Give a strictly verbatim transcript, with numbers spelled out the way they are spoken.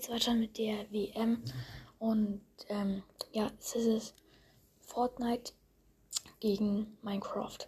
geht's weiter mit der W M. Und ähm, ja, es ist Fortnite gegen Minecraft.